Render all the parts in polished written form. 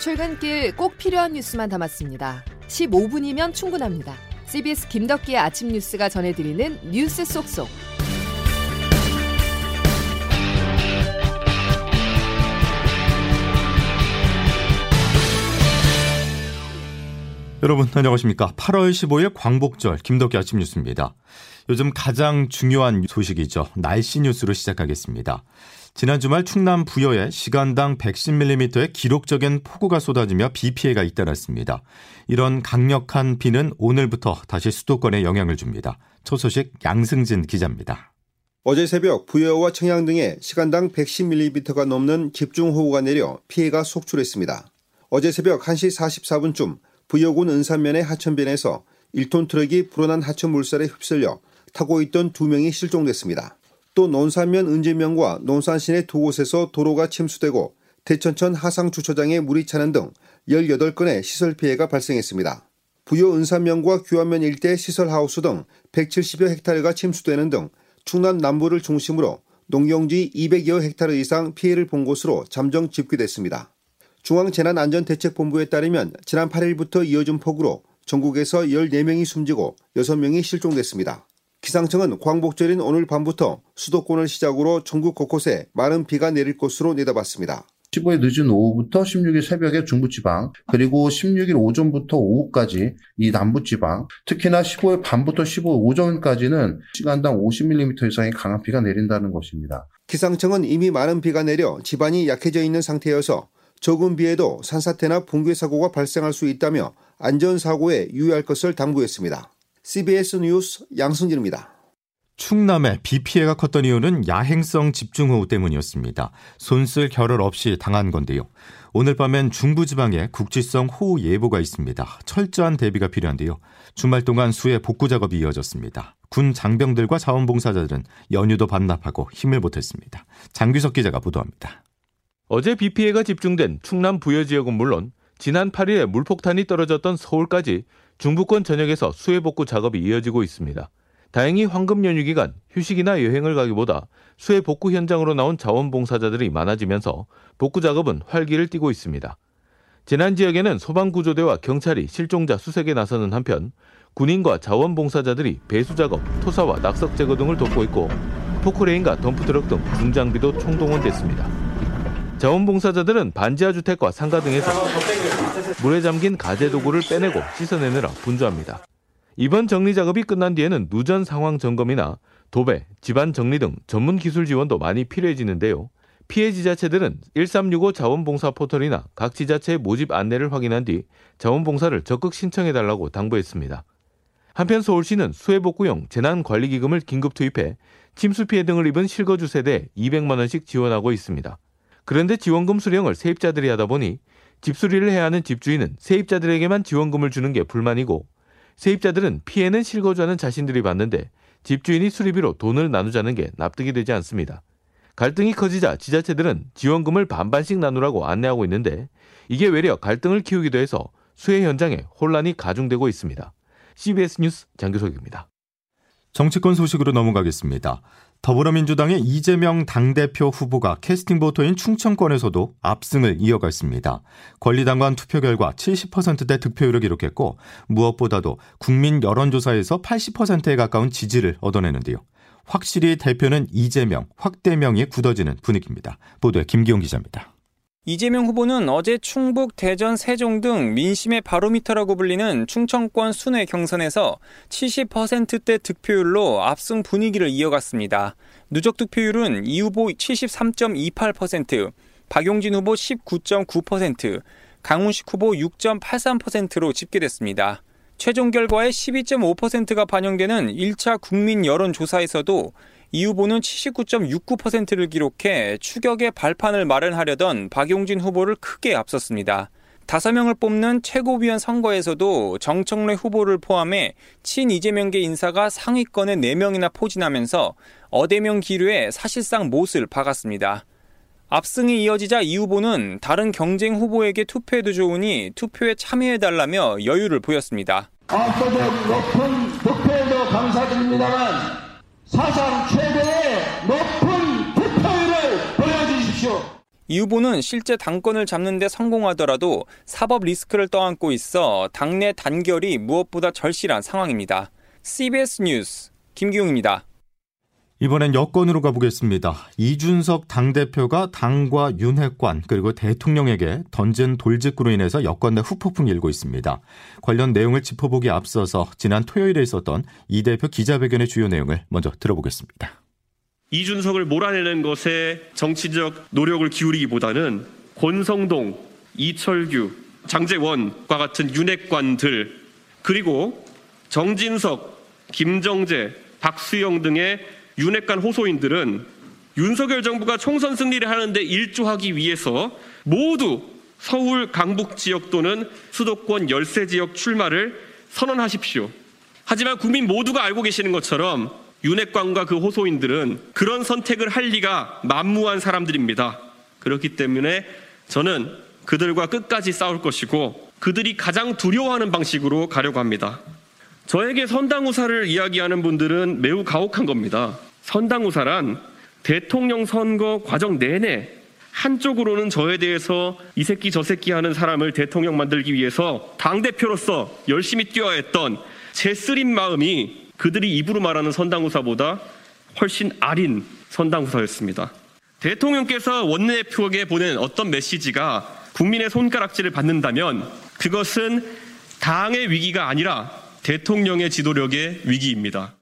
출근길 꼭 필요한 뉴스만 담았습니다. 15분이면 충분합니다. CBS 김덕기의 아침 뉴스가 전해드리는 뉴스 쏙쏙. 여러분 안녕하십니까. 8월 15일 광복절 김덕기 아침 뉴스입니다. 요즘 가장 중요한 소식이죠. 날씨 뉴스로 시작하겠습니다. 지난 주말 충남 부여에 시간당 110mm의 기록적인 폭우가 쏟아지며 비 피해가 잇따랐습니다. 이런 강력한 비는 오늘부터 다시 수도권에 영향을 줍니다. 첫 소식 양승진 기자입니다. 어제 새벽 부여와 청양 등에 시간당 110mm가 넘는 집중호우가 내려 피해가 속출했습니다. 어제 새벽 1시 44분쯤 부여군 은산면의 하천변에서 1톤 트럭이 불어난 하천 물살에 휩쓸려 타고 있던 2명이 실종됐습니다. 또 논산면 은진면과 논산 시내 두 곳에서 도로가 침수되고 대천천 하상 주차장에 물이 차는 등 18건의 시설 피해가 발생했습니다. 부여 은산면과 규안면 일대 시설 하우스 등 170여 헥타르가 침수되는 등 충남 남부를 중심으로 농경지 200여 헥타르 이상 피해를 본 곳으로 잠정 집계됐습니다. 중앙재난안전대책본부에 따르면 지난 8일부터 이어진 폭우로 전국에서 14명이 숨지고 6명이 실종됐습니다. 기상청은 광복절인 오늘 밤부터 수도권을 시작으로 전국 곳곳에 많은 비가 내릴 것으로 내다봤습니다. 15일 늦은 오후부터 16일 새벽에 중부지방, 그리고 16일 오전부터 오후까지 이 남부지방, 특히나 15일 밤부터 15일 오전까지는 시간당 50mm 이상의 강한 비가 내린다는 것입니다. 기상청은 이미 많은 비가 내려 지반이 약해져 있는 상태여서 적은 비에도 산사태나 붕괴 사고가 발생할 수 있다며 안전사고에 유의할 것을 당부했습니다. CBS 뉴스 양승진입니다. 충남에 비 피해가 컸던 이유는 야행성 집중호우 때문이었습니다. 손쓸 겨를 없이 당한 건데요. 오늘 밤엔 중부지방에 국지성 호우 예보가 있습니다. 철저한 대비가 필요한데요. 주말 동안 수해 복구 작업이 이어졌습니다. 군 장병들과 자원봉사자들은 연휴도 반납하고 힘을 보탰습니다. 장규석 기자가 보도합니다. 어제 비 피해가 집중된 충남 부여 지역은 물론 지난 8일에 물폭탄이 떨어졌던 서울까지 중부권 전역에서 수해 복구 작업이 이어지고 있습니다. 다행히 황금 연휴 기간 휴식이나 여행을 가기보다 수해 복구 현장으로 나온 자원봉사자들이 많아지면서 복구 작업은 활기를 띠고 있습니다. 재난 지역에는 소방구조대와 경찰이 실종자 수색에 나서는 한편 군인과 자원봉사자들이 배수 작업, 토사와 낙석 제거 등을 돕고 있고 포크레인과 덤프트럭 등 중장비도 총동원됐습니다. 자원봉사자들은 반지하 주택과 상가 등에서 물에 잠긴 가재 도구를 빼내고 씻어내느라 분주합니다. 이번 정리 작업이 끝난 뒤에는 누전 상황 점검이나 도배, 집안 정리 등 전문 기술 지원도 많이 필요해지는데요. 피해 지자체들은 1365 자원봉사 포털이나 각 지자체의 모집 안내를 확인한 뒤 자원봉사를 적극 신청해달라고 당부했습니다. 한편 서울시는 수해복구용 재난관리기금을 긴급 투입해 침수 피해 등을 입은 실거주 세대에 200만 원씩 지원하고 있습니다. 그런데 지원금 수령을 세입자들이 하다 보니 집수리를 해야 하는 집주인은 세입자들에게만 지원금을 주는 게 불만이고 세입자들은 피해는 실거주하는 자신들이 받는데 집주인이 수리비로 돈을 나누자는 게 납득이 되지 않습니다. 갈등이 커지자 지자체들은 지원금을 반반씩 나누라고 안내하고 있는데 이게 외려 갈등을 키우기도 해서 수해 현장에 혼란이 가중되고 있습니다. CBS 뉴스 장규석입니다. 정치권 소식으로 넘어가겠습니다. 더불어민주당의 이재명 당대표 후보가 캐스팅 보토인 충청권에서도 압승을 이어갔습니다. 권리당원 투표 결과 70%대 득표율을 기록했고 무엇보다도 국민 여론조사에서 80%에 가까운 지지를 얻어내는데요. 확실히 대표는 이재명, 확대명이 굳어지는 분위기입니다. 보도에 김기현 기자입니다. 이재명 후보는 어제 충북, 대전, 세종 등 민심의 바로미터라고 불리는 충청권 순회 경선에서 70%대 득표율로 압승 분위기를 이어갔습니다. 누적 득표율은 이 후보 73.28%, 박용진 후보 19.9%, 강훈식 후보 6.83%로 집계됐습니다. 최종 결과의 12.5%가 반영되는 1차 국민 여론조사에서도 이 후보는 79.69%를 기록해 추격의 발판을 마련하려던 박용진 후보를 크게 앞섰습니다. 5명을 뽑는 최고위원 선거에서도 정청래 후보를 포함해 친 이재명계 인사가 상위권에 4명이나 포진하면서 어대명 기류에 사실상 못을 박았습니다. 압승이 이어지자 이 후보는 다른 경쟁 후보에게 투표해도 좋으니 투표에 참여해달라며 여유를 보였습니다. 앞서도 높은 득표에도 감사드립니다만 사상 최대의 높은 투표율을 보여주십시오. 이 후보는 실제 당권을 잡는 데 성공하더라도 사법 리스크를 떠안고 있어 당내 단결이 무엇보다 절실한 상황입니다. CBS 뉴스 김기용입니다. 이번엔 여권으로 가보겠습니다. 이준석 당대표가 당과 윤핵관 그리고 대통령에게 던진 돌직구로 인해서 여권 내 후폭풍이 일고 있습니다. 관련 내용을 짚어보기 앞서서 지난 토요일에 있었던 이 대표 기자회견의 주요 내용을 먼저 들어보겠습니다. 이준석을 몰아내는 것에 정치적 노력을 기울이기보다는 권성동, 이철규, 장재원과 같은 윤핵관들 그리고 정진석, 김정재, 박수영 등의 윤핵관 호소인들은 윤석열 정부가 총선 승리를 하는 데 일조하기 위해서 모두 서울 강북 지역 또는 수도권 열세 지역 출마를 선언하십시오. 하지만 국민 모두가 알고 계시는 것처럼 윤핵관과 그 호소인들은 그런 선택을 할 리가 만무한 사람들입니다. 그렇기 때문에 저는 그들과 끝까지 싸울 것이고 그들이 가장 두려워하는 방식으로 가려고 합니다. 저에게 선당우사를 이야기하는 분들은 매우 가혹한 겁니다. 선당우사란 대통령 선거 과정 내내 한쪽으로는 저에 대해서 이 새끼 저 새끼 하는 사람을 대통령 만들기 위해서 당대표로서 열심히 뛰어야 했던 제 쓰린 마음이 그들이 입으로 말하는 선당후사보다 훨씬 아린 선당후사였습니다. 대통령께서 원내대표에게 보낸 어떤 메시지가 국민의 손가락질을 받는다면 그것은 당의 위기가 아니라 대통령의 지도력의 위기입니다.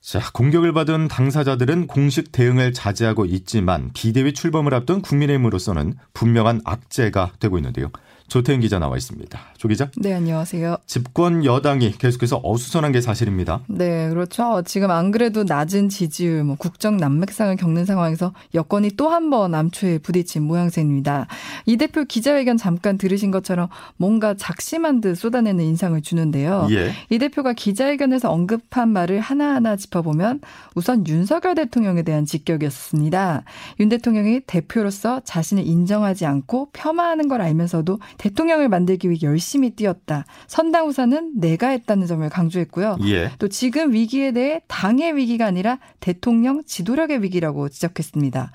자, 공격을 받은 당사자들은 공식 대응을 자제하고 있지만 비대위 출범을 앞둔 국민의힘으로서는 분명한 악재가 되고 있는데요. 조태흔 기자 나와 있습니다. 조 기자. 네, 안녕하세요. 집권 여당이 계속해서 어수선한 게 사실입니다. 네, 그렇죠. 지금 안 그래도 낮은 지지율, 국정 난맥상을 겪는 상황에서 여건이 또 한 번 암초에 부딪힌 모양새입니다. 이 대표 기자회견 잠깐 들으신 것처럼 뭔가 작심한 듯 쏟아내는 인상을 주는데요. 예. 이 대표가 기자회견에서 언급한 말을 하나하나 짚어보면 우선 윤석열 대통령에 대한 직격이었습니다. 윤 대통령이 대표로서 자신을 인정하지 않고 폄하하는 걸 알면서도 대통령을 만들기 위해 열심히 뛰었다. 선당우사는 내가 했다는 점을 강조했고요. 예. 또 지금 위기에 대해 당의 위기가 아니라 대통령 지도력의 위기라고 지적했습니다.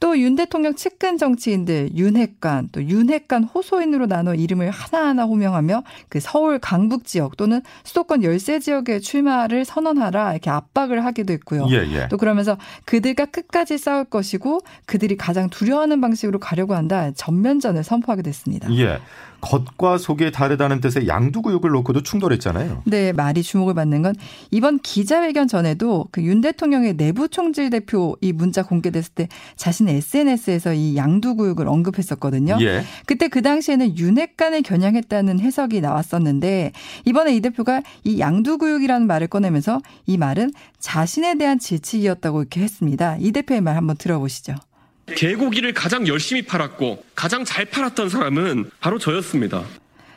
또 윤 대통령 측근 정치인들, 윤핵관, 또 윤핵관 호소인으로 나눠 이름을 하나하나 호명하며 그 서울 강북 지역 또는 수도권 열세 지역에 출마를 선언하라 이렇게 압박을 하기도 했고요. 예. 또 그러면서 그들과 끝까지 싸울 것이고 그들이 가장 두려워하는 방식으로 가려고 한다. 전면전을 선포하게 됐습니다. 예. 겉과 속이 다르다는 뜻의 양두구육을 놓고도 충돌했잖아요. 네, 말이 주목을 받는 건 이번 기자회견 전에도 그 윤 대통령의 내부 총질 대표 이 문자 공개됐을 때 자신의 SNS에서 이 양두구육을 언급했었거든요. 예. 그때 그 당시에는 윤핵관을 겨냥했다는 해석이 나왔었는데 이번에 이 대표가 이 양두구육이라는 말을 꺼내면서 이 말은 자신에 대한 질책이었다고 이렇게 했습니다. 이 대표의 말 한번 들어보시죠. 개고기를 가장 열심히 팔았고 가장 잘 팔았던 사람은 바로 저였습니다.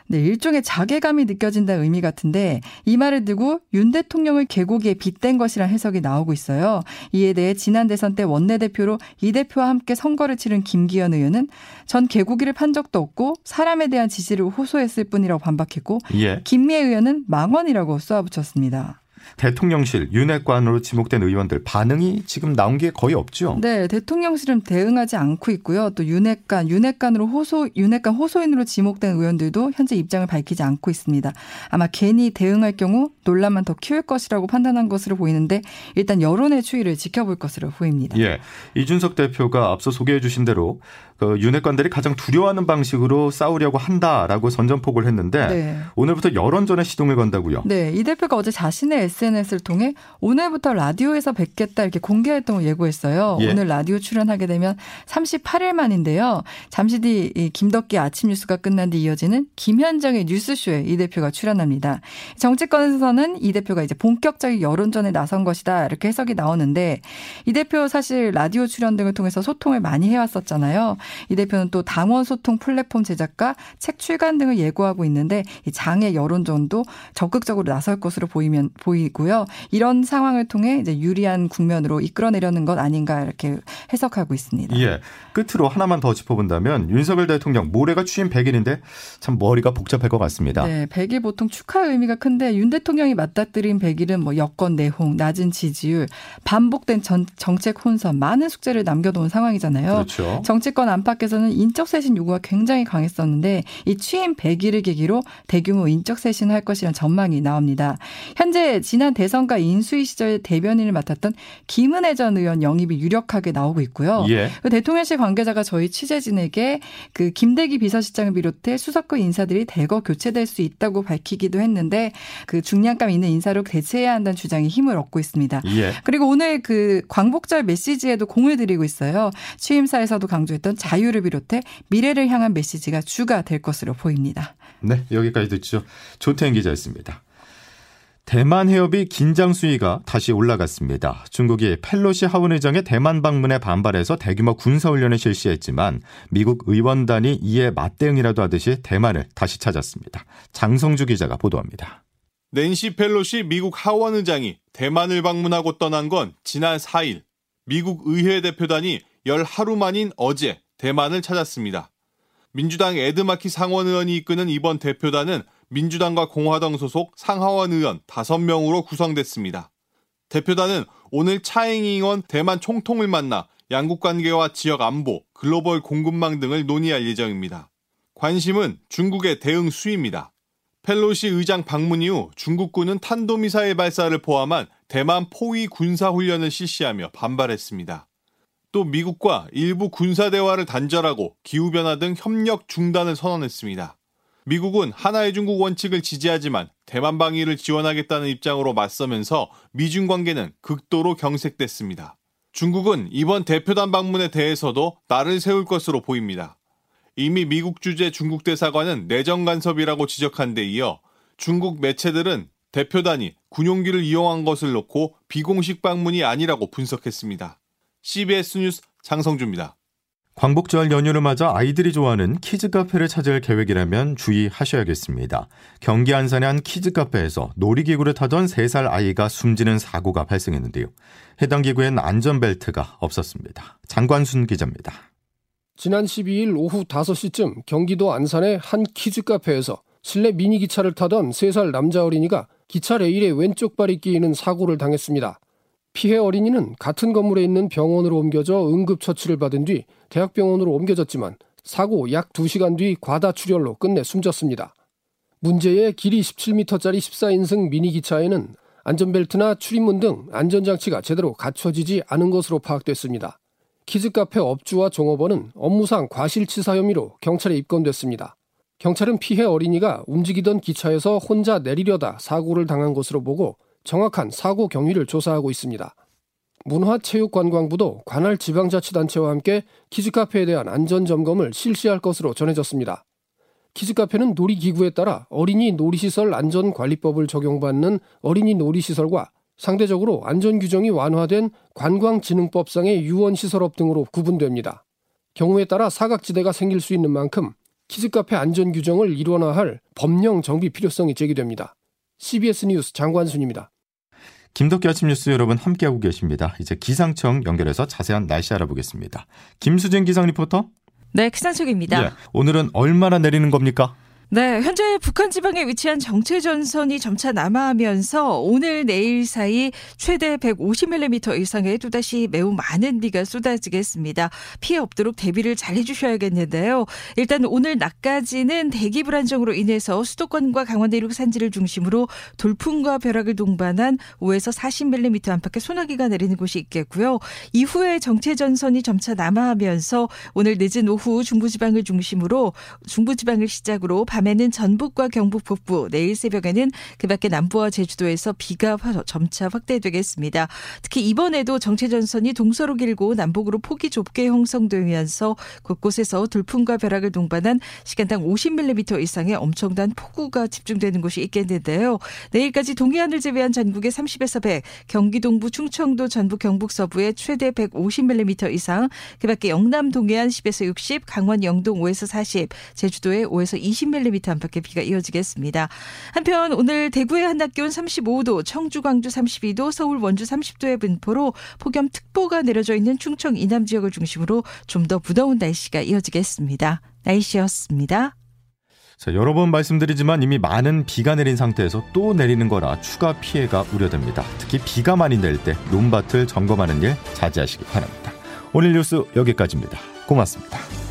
네, 일종의 자괴감이 느껴진다는 의미 같은데 이 말을 들고 윤 대통령을 개고기에 빗댄 것이란 해석이 나오고 있어요. 이에 대해 지난 대선 때 원내대표로 이 대표와 함께 선거를 치른 김기현 의원은 전 개고기를 판 적도 없고 사람에 대한 지지를 호소했을 뿐이라고 반박했고 예. 김미애 의원은 망언이라고 쏘아붙였습니다. 대통령실, 윤핵관으로 지목된 의원들 반응이 지금 나온 게 거의 없죠? 네. 대통령실은 대응하지 않고 있고요. 또 윤핵관 호소인으로 지목된 의원들도 현재 입장을 밝히지 않고 있습니다. 아마 괜히 대응할 경우 논란만 더 키울 것이라고 판단한 것으로 보이는데 일단 여론의 추이를 지켜볼 것으로 보입니다. 예, 이준석 대표가 앞서 소개해 주신 대로 그 윤핵관들이 가장 두려워하는 방식으로 싸우려고 한다라고 선전포고를 했는데 네. 오늘부터 여론전에 시동을 건다고요? 네. 이 대표가 어제 자신의 SNS를 통해 오늘부터 라디오에서 뵙겠다 이렇게 공개 활동을 예고했어요. 예. 오늘 라디오 출연하게 되면 38일 만인데요. 잠시 뒤 김덕기 아침 뉴스가 끝난 뒤 이어지는 김현정의 뉴스쇼에 이 대표가 출연합니다. 정치권에서는 이 대표가 이제 본격적인 여론전에 나선 것이다 이렇게 해석이 나오는데 이 대표 사실 라디오 출연 등을 통해서 소통을 많이 해왔었잖아요. 이 대표는 또 당원 소통 플랫폼 제작과 책 출간 등을 예고하고 있는데 이 장의 여론전도 적극적으로 나설 것으로 보이고요. 이런 상황을 통해 이제 유리한 국면으로 이끌어내려는 것 아닌가 이렇게 해석하고 있습니다. 예. 끝으로 하나만 더 짚어본다면 윤석열 대통령 모레가 취임 100일인데 참 머리가 복잡할 것 같습니다. 네. 100일 보통 축하의 의미가 큰데 윤 대통령이 맞닥뜨린 100일은 여권 내홍, 낮은 지지율, 반복된 정책 혼선, 많은 숙제를 남겨놓은 상황이잖아요. 그렇죠. 정치권 안팎에서는 인적쇄신 요구가 굉장히 강했었는데 이 취임 100일을 계기로 대규모 인적쇄신을 할 것이라는 전망이 나옵니다. 현재 지난 대선과 인수위 시절 대변인을 맡았던 김은혜 전 의원 영입이 유력하게 나오고 있고요. 예. 대통령실 관계자가 저희 취재진에게 그 김대기 비서실장을 비롯해 수석급 인사들이 대거 교체될 수 있다고 밝히기도 했는데 그 중량감 있는 인사로 대체해야 한다는 주장이 힘을 얻고 있습니다. 예. 그리고 오늘 그 광복절 메시지에도 공을 들이고 있어요. 취임사에서도 강조했던 자유를 비롯해 미래를 향한 메시지가 주가 될 것으로 보입니다. 네, 여기까지 듣죠. 조태흔 기자였습니다. 대만 해협이 긴장 수위가 다시 올라갔습니다. 중국이 펠로시 하원의장의 대만 방문에 반발해서 대규모 군사훈련을 실시했지만 미국 의원단이 이에 맞대응이라도 하듯이 대만을 다시 찾았습니다. 장성주 기자가 보도합니다. 낸시 펠로시 미국 하원의장이 대만을 방문하고 떠난 건 지난 4일 미국 의회 대표단이 열 하루 만인 어제 대만을 찾았습니다. 민주당 에드마키 상원의원이 이끄는 이번 대표단은 민주당과 공화당 소속 상하원 의원 5명으로 구성됐습니다. 대표단은 오늘 차이잉원 대만 총통을 만나 양국 관계와 지역 안보, 글로벌 공급망 등을 논의할 예정입니다. 관심은 중국의 대응 수위입니다. 펠로시 의장 방문 이후 중국군은 탄도미사일 발사를 포함한 대만 포위 군사훈련을 실시하며 반발했습니다. 또 미국과 일부 군사 대화를 단절하고 기후변화 등 협력 중단을 선언했습니다. 미국은 하나의 중국 원칙을 지지하지만 대만 방위를 지원하겠다는 입장으로 맞서면서 미중 관계는 극도로 경색됐습니다. 중국은 이번 대표단 방문에 대해서도 날을 세울 것으로 보입니다. 이미 미국 주재 중국 대사관은 내정 간섭이라고 지적한 데 이어 중국 매체들은 대표단이 군용기를 이용한 것을 놓고 비공식 방문이 아니라고 분석했습니다. CBS 뉴스 장성주입니다. 광복절 연휴를 맞아 아이들이 좋아하는 키즈카페를 찾을 계획이라면 주의하셔야겠습니다. 경기 안산의 한 키즈카페에서 놀이기구를 타던 3살 아이가 숨지는 사고가 발생했는데요. 해당 기구엔 안전벨트가 없었습니다. 장관순 기자입니다. 지난 12일 오후 5시쯤 경기도 안산의 한 키즈카페에서 실내 미니기차를 타던 3살 남자 어린이가 기차 레일에 왼쪽 발이 끼이는 사고를 당했습니다. 피해 어린이는 같은 건물에 있는 병원으로 옮겨져 응급처치를 받은 뒤 대학병원으로 옮겨졌지만 사고 약 2시간 뒤 과다출혈로 끝내 숨졌습니다. 문제의 길이 17m짜리 14인승 미니기차에는 안전벨트나 출입문 등 안전장치가 제대로 갖춰지지 않은 것으로 파악됐습니다. 키즈카페 업주와 종업원은 업무상 과실치사 혐의로 경찰에 입건됐습니다. 경찰은 피해 어린이가 움직이던 기차에서 혼자 내리려다 사고를 당한 것으로 보고 정확한 사고 경위를 조사하고 있습니다. 문화체육관광부도 관할 지방자치단체와 함께 키즈카페에 대한 안전점검을 실시할 것으로 전해졌습니다. 키즈카페는 놀이기구에 따라 어린이 놀이시설 안전관리법을 적용받는 어린이 놀이시설과 상대적으로 안전규정이 완화된 관광진흥법상의 유원시설업 등으로 구분됩니다. 경우에 따라 사각지대가 생길 수 있는 만큼 키즈카페 안전규정을 일원화할 법령 정비 필요성이 제기됩니다. CBS 뉴스 장관순입니다. 김덕기 아침 뉴스 여러분 함께하고 계십니다. 이제 기상청 연결해서 자세한 날씨 알아보겠습니다. 김수진 기상 리포터. 네, 기상청입니다. 예, 오늘은 얼마나 내리는 겁니까? 네, 현재 북한 지방에 위치한 정체전선이 점차 남하하면서 오늘 내일 사이 최대 150mm 이상의 또다시 매우 많은 비가 쏟아지겠습니다. 피해 없도록 대비를 잘 해주셔야겠는데요. 일단 오늘 낮까지는 대기 불안정으로 인해서 수도권과 강원 내륙 산지를 중심으로 돌풍과 벼락을 동반한 5에서 40mm 안팎의 소나기가 내리는 곳이 있겠고요. 이후에 정체전선이 점차 남하하면서 오늘 늦은 오후 중부지방을 중심으로 중부지방을 시작으로 밤에는 전북과 경북 북부, 내일 새벽에는 그 밖에 남부와 제주도에서 비가 점차 확대되겠습니다. 특히 이번에도 정체전선이 동서로 길고 남북으로 폭이 좁게 형성되면서 곳곳에서 돌풍과 벼락을 동반한 시간당 50mm 이상의 엄청난 폭우가 집중되는 곳이 있겠는데요. 내일까지 동해안을 제외한 전국의 30에서 100, 경기 동부, 충청도, 전북, 경북 서부에 최대 150mm 이상, 그 밖에 영남 동해안 10에서 60, 강원 영동 5에서 40, 제주도에 5에서 20mm 안팎의 비가 이어지겠습니다. 한편 오늘 대구의 한낮 기온 35도, 청주, 광주 32도, 서울, 원주 30도의 분포로 폭염특보가 내려져 있는 충청 이남 지역을 중심으로 좀 더 무더운 날씨가 이어지겠습니다. 날씨였습니다. 자, 여러 번 말씀드리지만 이미 많은 비가 내린 상태에서 또 내리는 거라 추가 피해가 우려됩니다. 특히 비가 많이 내릴 때 논밭을 점검하는 일 자제하시기 바랍니다. 오늘 뉴스 여기까지입니다. 고맙습니다.